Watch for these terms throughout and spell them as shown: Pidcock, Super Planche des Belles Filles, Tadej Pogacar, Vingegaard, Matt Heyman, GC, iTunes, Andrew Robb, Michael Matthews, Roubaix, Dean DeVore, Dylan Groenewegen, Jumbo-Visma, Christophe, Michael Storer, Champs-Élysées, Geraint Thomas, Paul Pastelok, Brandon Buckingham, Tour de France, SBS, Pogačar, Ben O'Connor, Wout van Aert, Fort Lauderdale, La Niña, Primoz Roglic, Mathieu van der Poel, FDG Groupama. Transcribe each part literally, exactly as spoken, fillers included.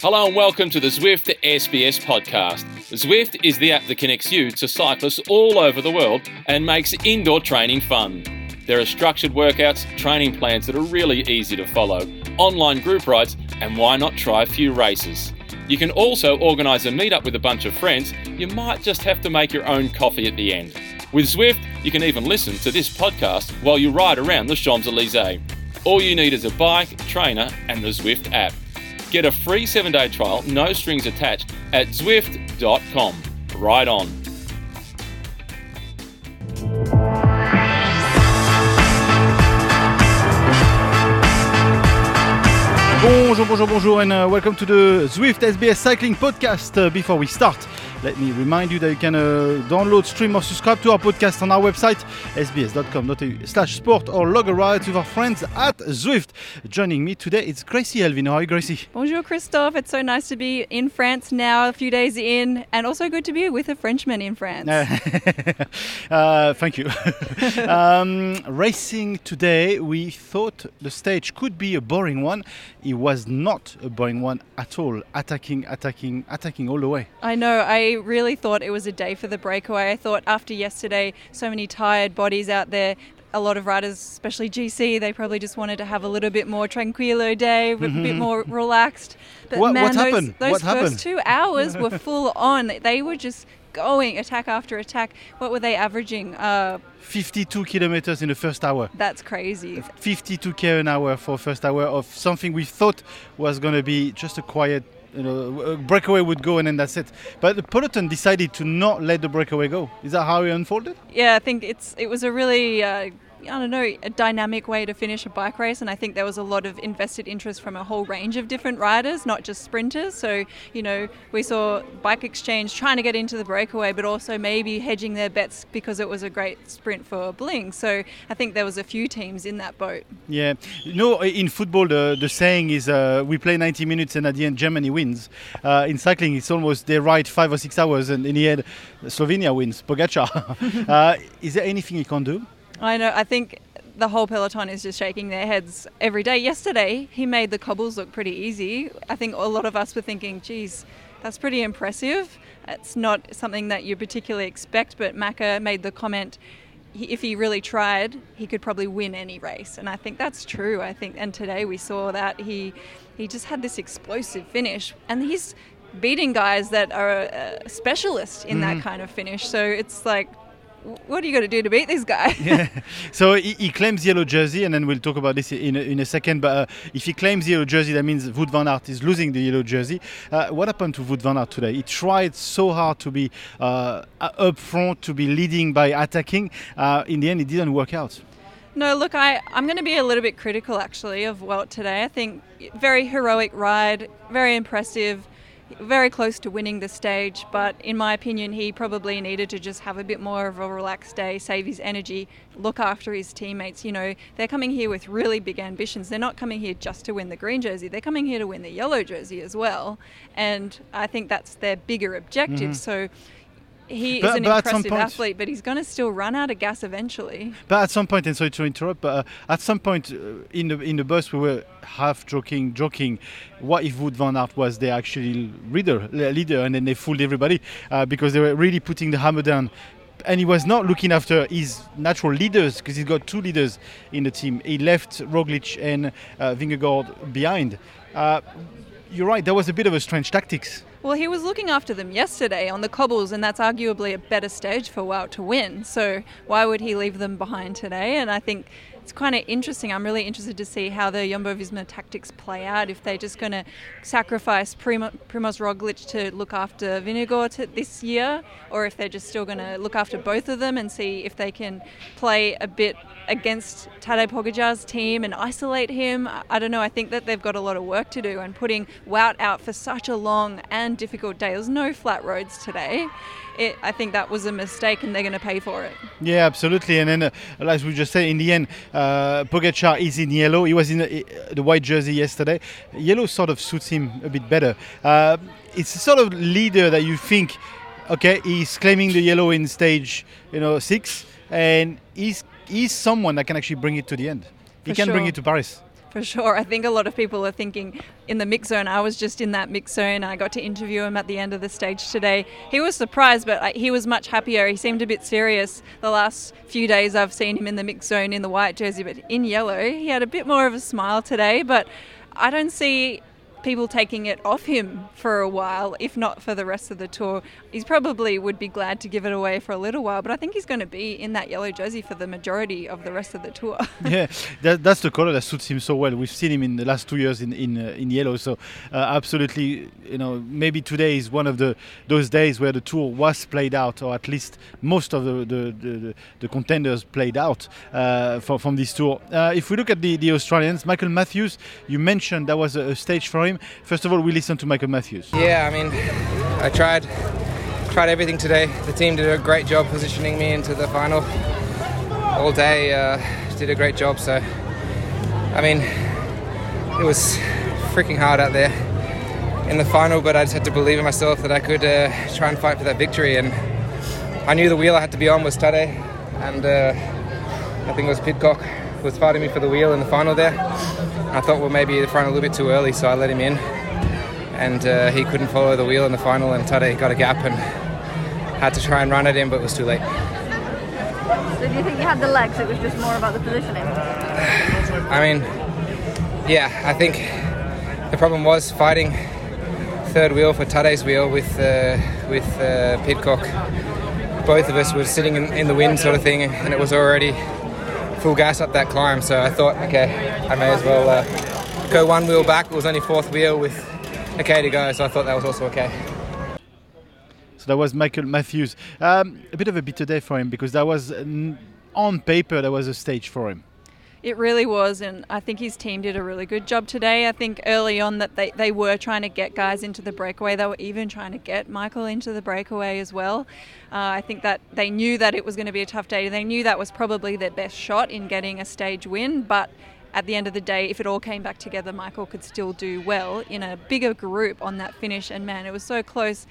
Hello and welcome to the Zwift S B S podcast. Zwift is the app that connects you to cyclists all over the world and makes indoor training fun. There are structured workouts, training plans that are really easy to follow, online group rides, and why not try a few races? You can also organise a meetup with a bunch of friends. You might just have to make your own coffee at the end. With Zwift, you can even listen to this podcast while you ride around the Champs-Élysées. All you need is a bike, trainer, and the Zwift app. Get a free seven-day trial, no strings attached, at Zwift dot com. Ride on. Bonjour, bonjour, bonjour, and uh, welcome to the Zwift S B S Cycling Podcast. Uh, before we start, let me remind you that you can uh, download, stream, or subscribe to our podcast on our website, s b s dot com dot a u slash sport, or log a ride with our friends at Zwift. Joining me today is Gracie Elvin. How are you, Gracie? Bonjour, Christophe. It's so nice to be in France now, a few days in, and also good to be with a Frenchman in France. uh, thank you. um, racing today, we thought the stage could be a boring one. It was not a boring one at all. Attacking, attacking, attacking all the way. I know. I I really thought it was a day for the breakaway. I thought after yesterday, so many tired bodies out there, a lot of riders, especially G C, they probably just wanted to have a little bit more tranquilo day, a mm-hmm. bit more relaxed. But what, man, what happened? those, those what first happened? two hours were full on. They were just going attack after attack. What were they averaging? Uh, fifty-two kilometers in the first hour. That's crazy. fifty-two k an hour for first hour of something we thought was going to be just a quiet, you know, a breakaway would go and then that's it. But the peloton decided to not let the breakaway go. Is that how it unfolded? Yeah, I think it's it was a really, uh, I don't know, a dynamic way to finish a bike race. And I think there was a lot of invested interest from a whole range of different riders, not just sprinters. So, you know, we saw Bike Exchange trying to get into the breakaway, but also maybe hedging their bets because it was a great sprint for Bling. So I think there was a few teams in that boat. Yeah. You know, in football, the, the saying is uh, we play ninety minutes and at the end Germany wins. Uh, in cycling, it's almost they ride five or six hours and in the end Slovenia wins, Pogačar. uh, is there anything you can do? I know, I think the whole peloton is just shaking their heads every day. Yesterday, he made the cobbles look pretty easy. I think a lot of us were thinking, geez, that's pretty impressive. It's not something that you particularly expect, but Macca made the comment, if he really tried, he could probably win any race. And I think that's true. I think, and today we saw that he, he just had this explosive finish. And he's beating guys that are a, a specialist in mm-hmm. that kind of finish. So it's like, what are you going to do to beat this guy? yeah. So he, he claims yellow jersey, and then we'll talk about this in a, in a second. But uh, if he claims yellow jersey, that means Wout van Aert is losing the yellow jersey. Uh, what happened to Wout van Aert today? He tried so hard to be uh, up front, to be leading by attacking. Uh, in the end, it didn't work out. No, look, I, I'm going to be a little bit critical, actually, of Wout today. I think very heroic ride, very impressive, very close to winning the stage, but in my opinion he probably needed to just have a bit more of a relaxed day, save his energy, look after his teammates. You know, they're coming here with really big ambitions. They're not coming here just to win the green jersey, they're coming here to win the yellow jersey as well, and I think that's their bigger objective. Mm-hmm. So he but, is an but impressive point, athlete, but he's going to still run out of gas eventually. But at some point, and sorry to interrupt, but uh, at some point uh, in the in the bus we were half joking, joking. What if Wout van Aert was the actual leader, leader, and then they fooled everybody uh, because they were really putting the hammer down. And he was not looking after his natural leaders because he's got two leaders in the team. He left Roglic and uh, Vingegaard behind. Uh, you're right, that was a bit of a strange tactics. Well, he was looking after them yesterday on the cobbles, and that's arguably a better stage for Wout to win. So why would he leave them behind today? And I think it's kind of interesting. I'm really interested to see how the Jumbo-Visma tactics play out, if they're just going to sacrifice Primo, Primoz Roglic to look after Vingegaard this year, or if they're just still going to look after both of them and see if they can play a bit against Tadej Pogacar's team and isolate him. I don't know. I think that they've got a lot of work to do, and putting Wout out for such a long and difficult day. There's no flat roads today. It, I think that was a mistake, and they're going to pay for it. Yeah, absolutely. And then, uh, as we just said, in the end, uh, Pogačar is in yellow. He was in the, the white jersey yesterday. Yellow sort of suits him a bit better. Uh, it's the sort of leader that you think, okay, he's claiming the yellow in stage, you know, six, and he's he's someone that can actually bring it to the end. He for can sure. bring it to Paris. For sure. I think a lot of people are thinking in the mix zone. I was just in that mix zone. I got to interview him at the end of the stage today. He was surprised, but he was much happier. He seemed a bit serious. The last few days I've seen him in the mix zone in the white jersey, but in yellow, he had a bit more of a smile today. But I don't see people taking it off him for a while, if not for the rest of the tour. He's probably would be glad to give it away for a little while, but I think he's going to be in that yellow jersey for the majority of the rest of the tour. Yeah, that, that's the colour that suits him so well. We've seen him in the last two years in in, uh, in yellow, so uh, absolutely, you know, maybe today is one of the those days where the tour was played out, or at least most of the the, the, the contenders played out uh, for, from this tour. Uh, if we look at the, the Australians, Michael Matthews, you mentioned that was a, a stage for him. First of all, we listen to Michael Matthews. Yeah, I mean, I tried tried everything today. The team did a great job positioning me into the final. All day uh, did a great job. So, I mean, it was freaking hard out there in the final, but I just had to believe in myself that I could uh, try and fight for that victory. And I knew the wheel I had to be on was Tadej, and uh, I think it was Pidcock was fighting me for the wheel in the final there. I thought, well, maybe the final a little bit too early, so I let him in, and uh, he couldn't follow the wheel in the final, and Tadej got a gap and had to try and run at him, but it was too late. So do you think you had the legs? It was just more about the positioning? I mean, yeah, I think the problem was fighting third wheel for Tadej's wheel with uh, with uh, Pidcock. Both of us were sitting in, in the wind sort of thing, and it was already full gas up that climb, so I thought, okay, I may as well uh, go one wheel back. It was only fourth wheel with a K to go, so I thought that was also okay. So that was Michael Matthews. Um, a bit of a bitter day for him, because that was, on paper, that was a stage for him. It really was, and I think his team did a really good job today. I think early on that they, they were trying to get guys into the breakaway. They were even trying to get Michael into the breakaway as well. Uh, I think that they knew that it was going to be a tough day. They knew that was probably their best shot in getting a stage win, but at the end of the day, if it all came back together, Michael could still do well in a bigger group on that finish, and man, it was so close.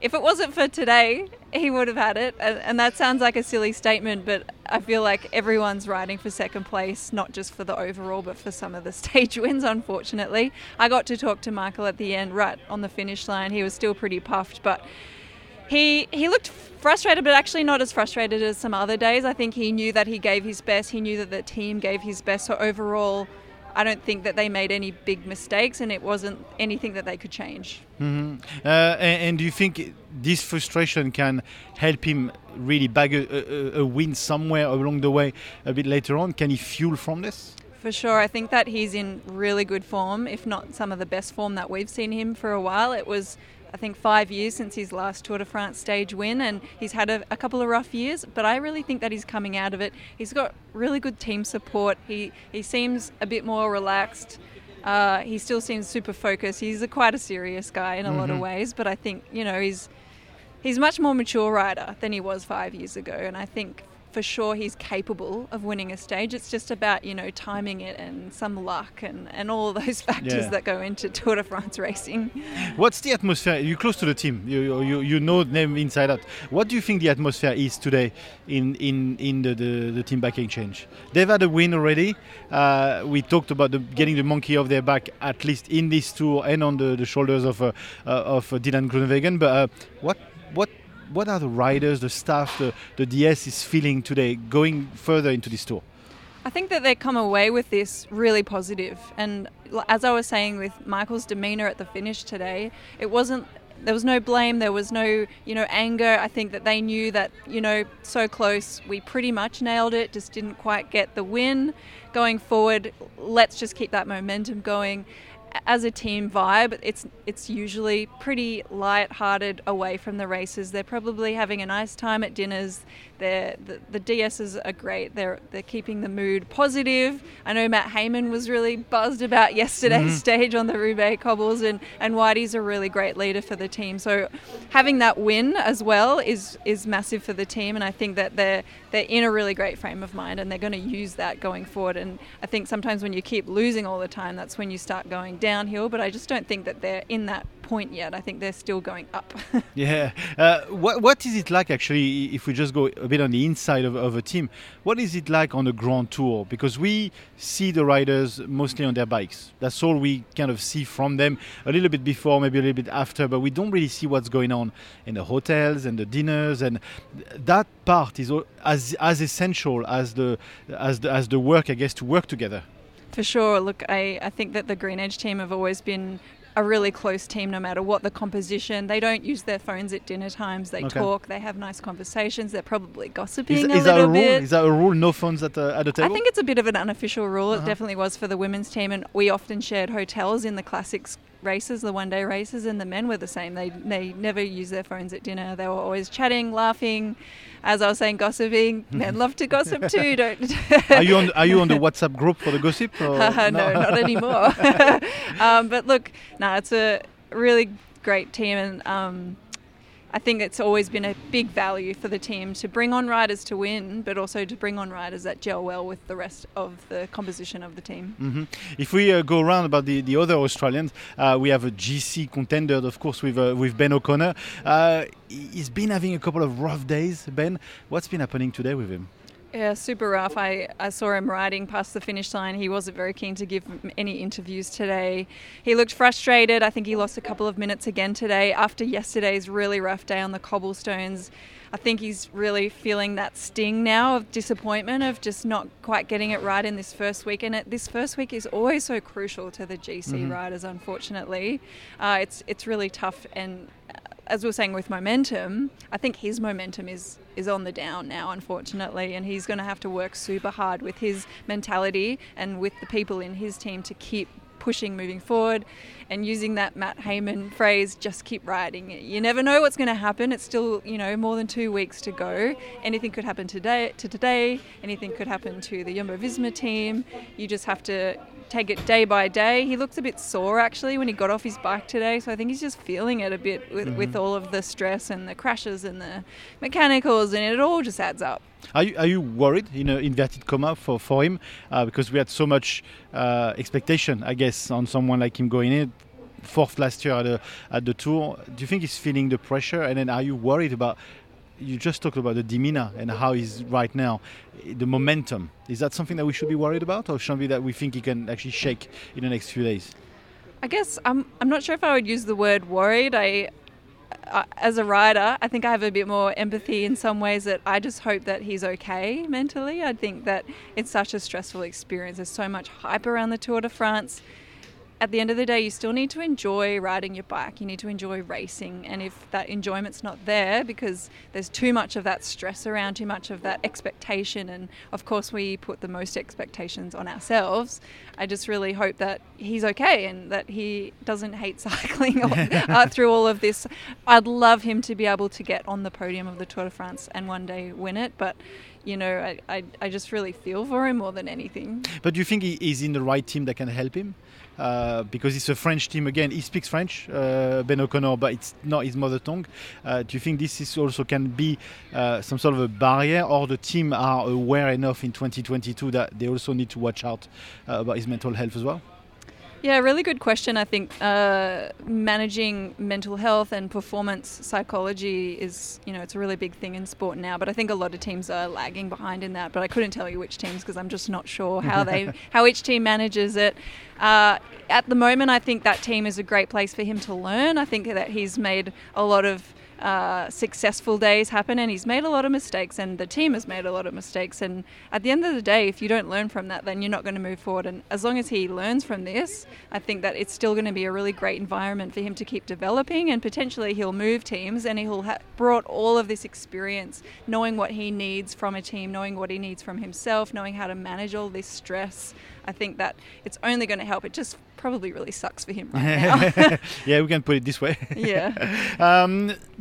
If it wasn't for today, he would have had it. And that sounds like a silly statement, but I feel like everyone's riding for second place, not just for the overall, but for some of the stage wins, unfortunately. I got to talk to Michael at the end, right on the finish line. He was still pretty puffed, but he he looked frustrated, but actually not as frustrated as some other days. I think he knew that he gave his best. He knew that the team gave his best. So overall, I don't think that they made any big mistakes, and it wasn't anything that they could change. Mm-hmm. Uh, and, and do you think this frustration can help him really bag a, a, a win somewhere along the way a bit later on? Can he fuel from this? For sure. I think that he's in really good form, if not some of the best form that we've seen him for a while. It was, I think, five years since his last Tour de France stage win, and he's had a, a couple of rough years, but I really think that he's coming out of it. He's got really good team support. He he seems a bit more relaxed. Uh, he still seems super focused. He's a, quite a serious guy in a mm-hmm. lot of ways, but I think, you know, he's he's much more mature rider than he was five years ago, and I think for sure he's capable of winning a stage. It's just about, you know, timing it and some luck and, and all those factors yeah. that go into Tour de France racing. What's the atmosphere? You're close to the team. You you you know them inside out. What do you think the atmosphere is today in in, in the, the, the team backing change? They've had a win already. Uh, we talked about the, getting the monkey off their back, at least in this tour and on the, the shoulders of uh, uh, of Dylan Groenewegen. But uh, what what What are the riders, the staff, the, the D S is feeling today going further into this tour? I think that they come away with this really positive. And as I was saying with Michael's demeanour at the finish today, it wasn't, there was no blame, there was no, you know, anger. I think that they knew that, you know, so close, we pretty much nailed it, just didn't quite get the win. Going forward, let's just keep that momentum going. As a team vibe, it's it's usually pretty light-hearted away from the races. They're probably having a nice time at dinners. They're, the, the D Ss are great. They're they're keeping the mood positive. I know Matt Heyman was really buzzed about yesterday's mm-hmm. stage on the Roubaix cobbles, and, and Whitey's a really great leader for the team. So having that win as well is is massive for the team, and I think that they're they're in a really great frame of mind, and they're going to use that going forward. And I think sometimes when you keep losing all the time, that's when you start going downhill, but I just don't think that they're in that point yet. I think they're still going up. yeah. Uh, what What is it like, actually, if we just go a bit on the inside of, of a team, what is it like on a Grand Tour? Because we see the riders mostly on their bikes. That's all we kind of see from them, a little bit before, maybe a little bit after, but we don't really see what's going on in the hotels and the dinners. And that part is as as essential as the as the, as the work, I guess, to work together. For sure. Look, I, I think that the Green Edge team have always been a really close team, no matter what the composition. They don't use their phones at dinner times. They okay. talk. They have nice conversations. They're probably gossiping is, a is little that a bit. Rule? Is that a rule? No phones at the, at the table? I think it's a bit of an unofficial rule. Uh-huh. It definitely was for the women's team. And we often shared hotels in the classics races, the one-day races, and the men were the same. They they never used their phones at dinner. They were always chatting, laughing. As I was saying, gossiping. Men love to gossip too. Don't. Are you on? Are you on the WhatsApp group for the gossip? Or no? No, not anymore. um, but look, no, nah, it's a really great team, and um, I think it's always been a big value for the team to bring on riders to win, but also to bring on riders that gel well with the rest of the composition of the team. Mm-hmm. If we uh, go around about the, the other Australians, uh, we have a G C contender, of course, with uh, with Ben O'Connor. Uh, he's been having a couple of rough days, Ben. What's been happening today with him? Yeah, super rough. I, I saw him riding past the finish line. He wasn't very keen to give any interviews today. He looked frustrated. I think he lost a couple of minutes again today after yesterday's really rough day on the cobblestones. I think he's really feeling that sting now of disappointment of just not quite getting it right in this first week. And it, this first week is always so crucial to the G C mm-hmm. riders, unfortunately. Uh, it's, it's really tough and... as we were saying with momentum, I think his momentum is, is on the down now, unfortunately, and he's going to have to work super hard with his mentality and with the people in his team to keep pushing, moving forward, and using that Matt Heyman phrase, just keep riding it. You never know what's going to happen. It's still, you know, more than two weeks to go. Anything could happen today. To today, anything could happen to the Jumbo-Visma team. You just have to take it day by day. He looks a bit sore actually when he got off his bike today, so I think he's just feeling it a bit with, mm-hmm. with all of the stress and the crashes and the mechanicals, and it all just adds up. Are you are you worried, you know, inverted comma, for for him uh, because we had so much uh, expectation, I guess, on someone like him going in fourth last year at the at the Tour? Do you think he's feeling the pressure? And then are you worried about? You just talked about the demeanor and how he's right now, the momentum. Is that something that we should be worried about, or should be that we think he can actually shake in the next few days? I guess I'm I'm not sure if I would use the word worried. I, I as a rider, I think I have a bit more empathy in some ways, that I just hope that he's okay mentally. I think that it's such a stressful experience. There's so much hype around the Tour de France. At the end of the day, you still need to enjoy riding your bike. You need to enjoy racing. And if that enjoyment's not there because there's too much of that stress around, too much of that expectation, and of course we put the most expectations on ourselves, I just really hope that he's okay and that he doesn't hate cycling or, uh, through all of this. I'd love him to be able to get on the podium of the Tour de France and one day win it, but you know, I, I, I just really feel for him more than anything. But do you think he is in the right team that can help him? Uh, because it's a French team again. He speaks French, uh, Ben O'Connor, but it's not his mother tongue. Uh, do you think this is also can be uh, some sort of a barrier, or the team are aware enough in twenty twenty-two that they also need to watch out uh, about his mental health as well? Yeah, really good question. I think uh, managing mental health and performance psychology is, you know, it's a really big thing in sport now. But I think a lot of teams are lagging behind in that. But I couldn't tell you which teams because I'm just not sure how they, how each team manages it. Uh, at the moment, I think that team is a great place for him to learn. I think that he's made a lot of Uh, successful days happen, and he's made a lot of mistakes, and the team has made a lot of mistakes, and at the end of the day, if you don't learn from that, then you're not going to move forward. And as long as he learns from this, I think that it's still going to be a really great environment for him to keep developing, and potentially he'll move teams and he'll have brought all of this experience, knowing what he needs from a team, knowing what he needs from himself, knowing how to manage all this stress. I think that it's only going to help. It just probably really sucks for him right now. Yeah, we can put it this way. Yeah. Um,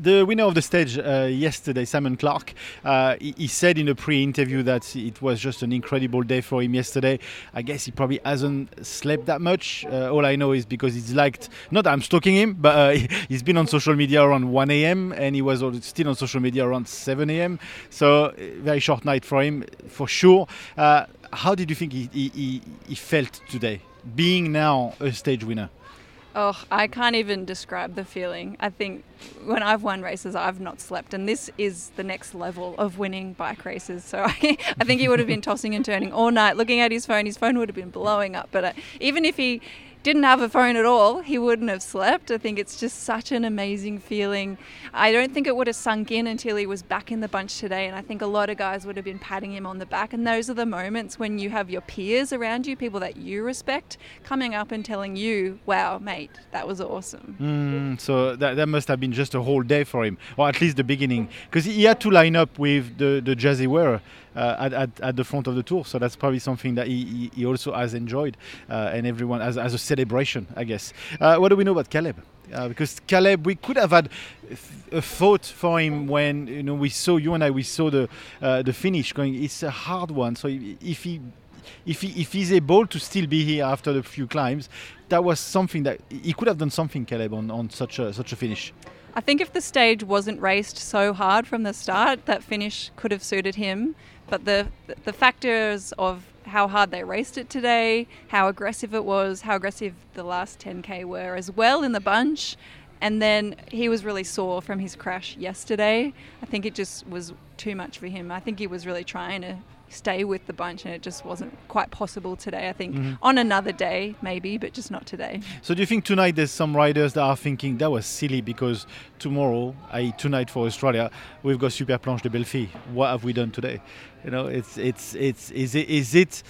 the winner of the stage uh, yesterday, Simon Clarke, uh, he, he said in a pre-interview that it was just an incredible day for him yesterday. I guess he probably hasn't slept that much. Uh, all I know is because he's liked, not that I'm stalking him, but uh, he's been on social media around one a.m. and he was still on social media around seven a.m. So very short night for him, for sure. Uh, How did you think he, he, he felt today, being now a stage winner? Oh, I can't even describe the feeling. I think when I've won races, I've not slept. And this is the next level of winning bike races. So I, I think he would have been tossing and turning all night, looking at his phone. His phone would have been blowing up. But I, even if he didn't have a phone at all, he wouldn't have slept. I think it's just such an amazing feeling. I don't think it would have sunk in until he was back in the bunch today. And I think a lot of guys would have been patting him on the back. And those are the moments when you have your peers around you, people that you respect, coming up and telling you, wow, mate, that was awesome. Mm, so that, that must have been just a whole day for him, or at least the beginning, because he had to line up with the, the jersey wearer uh, at, at, at the front of the Tour. So that's probably something that he, he also has enjoyed, uh, and everyone as, as a celebration, I guess. Uh, what do we know about Caleb? Uh, because Caleb, we could have had a thought for him when, you know, we saw, you and I, we saw the uh, the finish going, it's a hard one. So if he If he if he's able to still be here after the few climbs, that was something that he could have done something, Caleb, on, on such a such a finish. I think if the stage wasn't raced so hard from the start, that finish could have suited him. But the the factors of how hard they raced it today, how aggressive it was, how aggressive the last ten K were as well in the bunch, and then he was really sore from his crash yesterday. I think it just was too much for him. I think he was really trying to stay with the bunch, and it just wasn't quite possible today, I think. Mm-hmm. On another day maybe, but just not today. So do you think tonight there's some riders that are thinking that was silly because tomorrow, that is tonight for Australia, we've got Super Planche des Belles Filles. What have we done today? You know, it's it's it's is it is it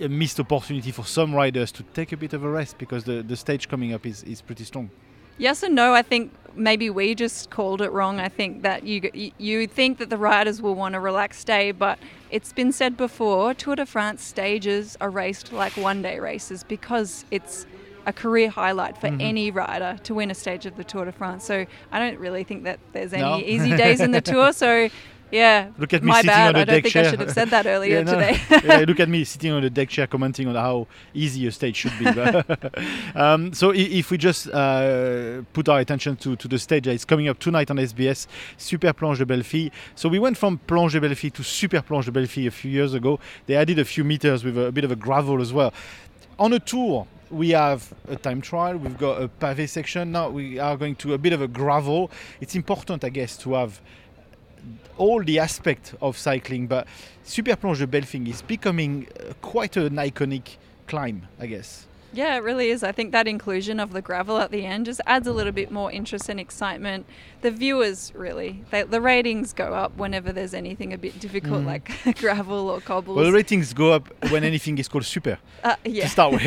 a missed opportunity for some riders to take a bit of a rest because the, the stage coming up is, is pretty strong? Yes and no. I think maybe we just called it wrong. I think that you you think that the riders will want a relaxed day, but it's been said before, Tour de France stages are raced like one-day races because it's a career highlight for mm-hmm. any rider to win a stage of the Tour de France. So I don't really think that there's any no. easy days in the Tour. So yeah, look at me my sitting bad. On a I don't deck think chair. I should have said that earlier yeah, no. today. yeah, look at me sitting on a deck chair commenting on how easy a stage should be. um, so if we just uh, put our attention to, to the stage, it's coming up tonight on S B S, Super Planche des Belles Filles. So we went from Planche des Belles Filles to Super Planche des Belles Filles a few years ago. They added a few meters with a, a bit of a gravel as well. On a Tour, we have a time trial, we've got a pavé section. Now we are going to a bit of a gravel. It's important, I guess, to have all the aspect of cycling, but Super Planche des Belles Filles is becoming uh, quite an iconic climb, I guess. Yeah, it really is. I think that inclusion of the gravel at the end just adds a little bit more interest and excitement. The viewers, really, they, the ratings go up whenever there's anything a bit difficult mm. like gravel or cobbles. Well, the ratings go up when anything is called super, uh, yeah. to start with.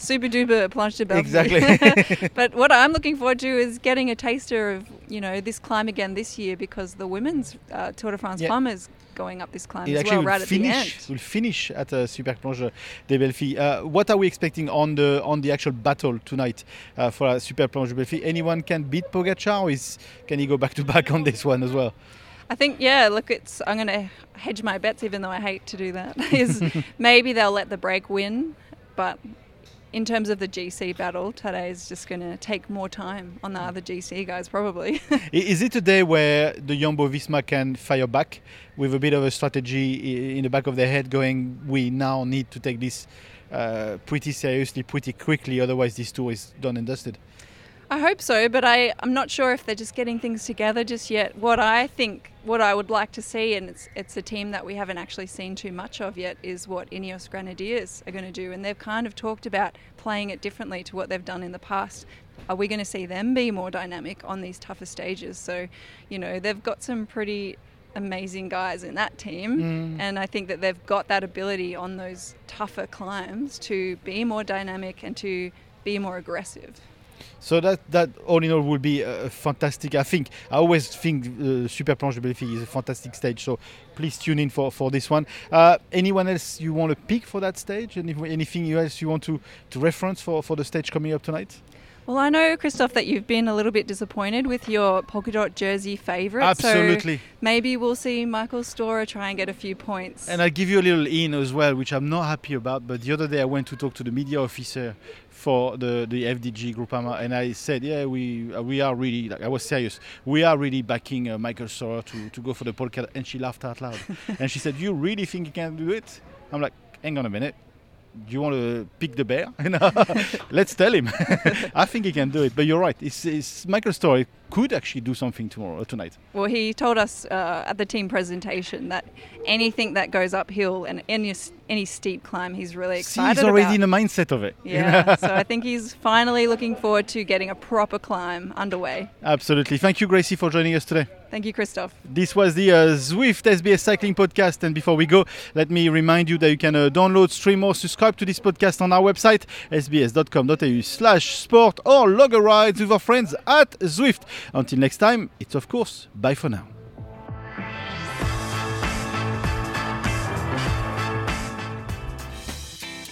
Super duper Planche de Belle. Exactly. But what I'm looking forward to is getting a taster of, you know, this climb again this year, because the women's uh, Tour de France yeah. climb is going up this climb it as well, right finish, at the end. We'll finish at uh, Super Planche des Belles Filles. Uh, what are we expecting on the on the actual battle tonight uh, for uh, Super Planche des Belles Filles? Anyone can beat Pogacar, or is, can he go back to back on this one as well? I think, yeah, look, it's I'm going to hedge my bets, even though I hate to do that. is maybe they'll let the break win, but in terms of the G C battle, today is just going to take more time on the other G C guys, probably. Is it a day where the Jumbo-Visma can fire back with a bit of a strategy in the back of their head going, we now need to take this uh, pretty seriously, pretty quickly, otherwise this Tour is done and dusted? I hope so, but I, I'm not sure if they're just getting things together just yet. What I think, what I would like to see, and it's it's a team that we haven't actually seen too much of yet, is what Ineos Grenadiers are going to do. And they've kind of talked about playing it differently to what they've done in the past. Are we going to see them be more dynamic on these tougher stages? So, you know, they've got some pretty amazing guys in that team, mm. and I think that they've got that ability on those tougher climbs to be more dynamic and to be more aggressive. So that, that all in all would be uh, fantastic. I think I always think uh, Super Planche des Belles Filles is a fantastic stage. So please tune in for, for this one. Uh, anyone else you want to pick for that stage? And if, anything else you want to, to reference for, for the stage coming up tonight? Well, I know, Christophe, that you've been a little bit disappointed with your polka dot jersey favourite. Absolutely. So maybe we'll see Michael Storer try and get a few points. And I'll give you a little hint as well, which I'm not happy about. But the other day I went to talk to the media officer for the, the F D G Groupama, and I said, yeah, we we are really, like, I was serious, we are really backing uh, Michael Storer to, to go for the polka dot. And she laughed out loud. And she said, you really think you can do it? I'm like, hang on a minute. do you want to pick the bear? Let's tell him. I think he can do it. But you're right. It's, it's Michael Storer could actually do something tomorrow, tonight. Well, he told us uh, at the team presentation that anything that goes uphill and any any steep climb, he's really excited See, he's already about. in the mindset of it. Yeah, so I think he's finally looking forward to getting a proper climb underway. Absolutely. Thank you, Gracie, for joining us today. Thank you, Christophe. This was the uh, Zwift S B S Cycling Podcast. And before we go, let me remind you that you can uh, download, stream or subscribe to this podcast on our website, sbs.com.au slash sport or log a ride with our friends at Zwift. Until next time, it's of course, bye for now.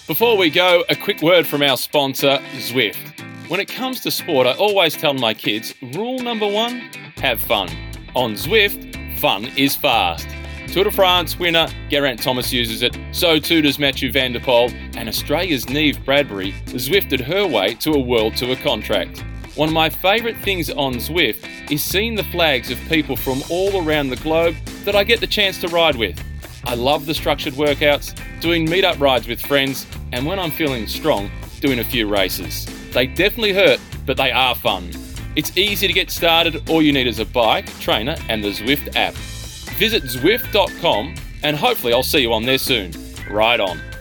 Before we go, a quick word from our sponsor, Zwift. When it comes to sport, I always tell my kids, rule number one, have fun. On Zwift, fun is fast. Tour de France winner Geraint Thomas uses it, so too does Mathieu van der Poel, and Australia's Niamh Bradbury Zwifted her way to a World Tour contract. One of my favourite things on Zwift is seeing the flags of people from all around the globe that I get the chance to ride with. I love the structured workouts, doing meet-up rides with friends, and when I'm feeling strong, doing a few races. They definitely hurt, but they are fun. It's easy to get started. All you need is a bike, trainer, and the Zwift app. Visit Zwift dot com and hopefully I'll see you on there soon. Ride on.